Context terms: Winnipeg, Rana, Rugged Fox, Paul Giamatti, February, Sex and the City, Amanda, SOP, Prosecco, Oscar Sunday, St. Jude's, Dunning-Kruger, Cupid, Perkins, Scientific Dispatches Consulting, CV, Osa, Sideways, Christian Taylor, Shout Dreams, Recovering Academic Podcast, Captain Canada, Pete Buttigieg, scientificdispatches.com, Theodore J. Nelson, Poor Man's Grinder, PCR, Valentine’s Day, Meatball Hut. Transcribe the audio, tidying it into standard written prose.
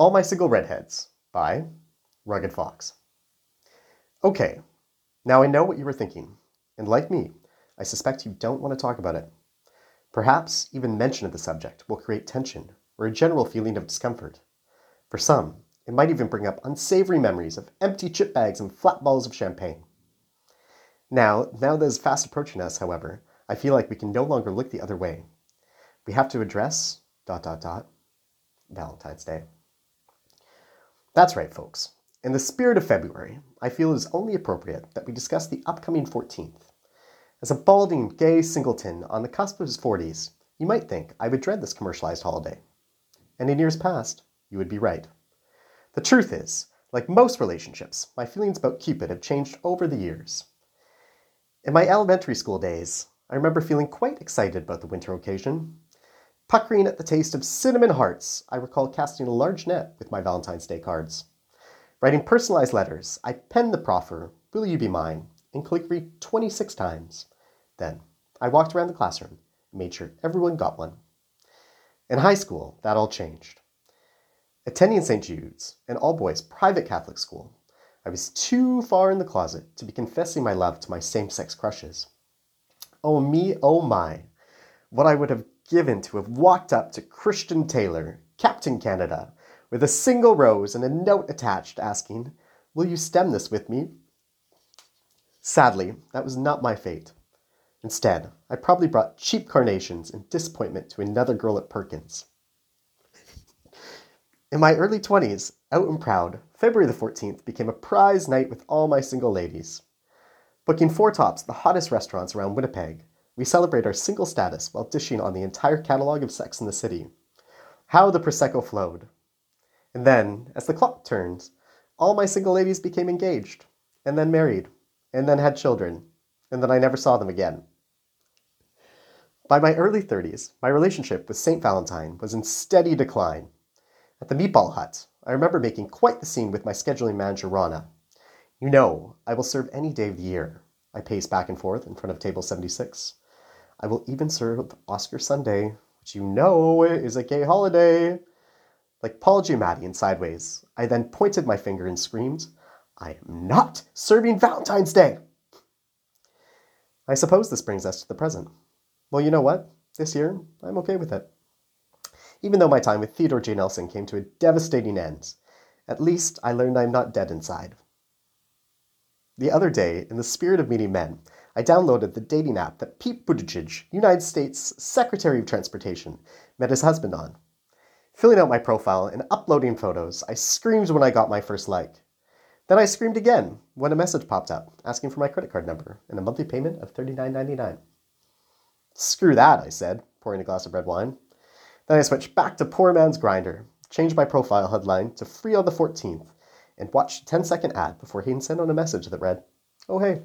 All My Single Redheads by Rugged Fox. Okay, now I know what you were thinking, and like me, I suspect you don't want to talk about it. Perhaps even mention of the subject will create tension or a general feeling of discomfort. For some, it might even bring up unsavory memories of empty chip bags and flat bottles of champagne. Now that is fast approaching us, however, I feel like we can no longer look the other way. We have to address ... Valentine's Day. That's right, folks. In the spirit of February, I feel it is only appropriate that we discuss the upcoming 14th. As a balding, gay singleton on the cusp of his 40s, you might think I would dread this commercialized holiday. And in years past, you would be right. The truth is, like most relationships, my feelings about Cupid have changed over the years. In my elementary school days, I remember feeling quite excited about the winter occasion. Puckering at the taste of cinnamon hearts, I recall casting a large net with my Valentine's Day cards. Writing personalized letters, I penned the proffer, "Will you be mine?" and clicked read 26 times. Then, I walked around the classroom and made sure everyone got one. In high school, that all changed. Attending St. Jude's, an all-boys private Catholic school, I was too far in the closet to be confessing my love to my same-sex crushes. Oh me, oh my, what I would have given to have walked up to Christian Taylor, Captain Canada, with a single rose and a note attached asking, "Will you stem this with me?" Sadly, that was not my fate. Instead, I probably brought cheap carnations and disappointment to another girl at Perkins. In my early 20s, out and proud, February the 14th became a prize night with all my single ladies. Booking four tops at the hottest restaurants around Winnipeg, we celebrate our single status while dishing on the entire catalog of Sex and the City. How the Prosecco flowed. And then, as the clock turned, all my single ladies became engaged, and then married, and then had children, and then I never saw them again. By my early 30s, my relationship with St. Valentine was in steady decline. At the Meatball Hut, I remember making quite the scene with my scheduling manager, Rana. "You know, I will serve any day of the year," I paced back and forth in front of table 76. "I will even serve Oscar Sunday, which you know is a gay holiday." Like Paul Giamatti in Sideways, I then pointed my finger and screamed, "I am not serving Valentine's Day!" I suppose this brings us to the present. Well, you know what? This year, I'm okay with it. Even though my time with Theodore J. Nelson came to a devastating end, at least I learned I'm not dead inside. The other day, in the spirit of meeting men, I downloaded the dating app that Pete Buttigieg, United States Secretary of Transportation, met his husband on. Filling out my profile and uploading photos, I screamed when I got my first like. Then I screamed again when a message popped up asking for my credit card number and a monthly payment of $39.99. "Screw that," I said, pouring a glass of red wine. Then I switched back to Poor Man's Grinder, changed my profile headline to "Free on the 14th," and watched a 10-second ad before he sent on a message that read, "Oh hey,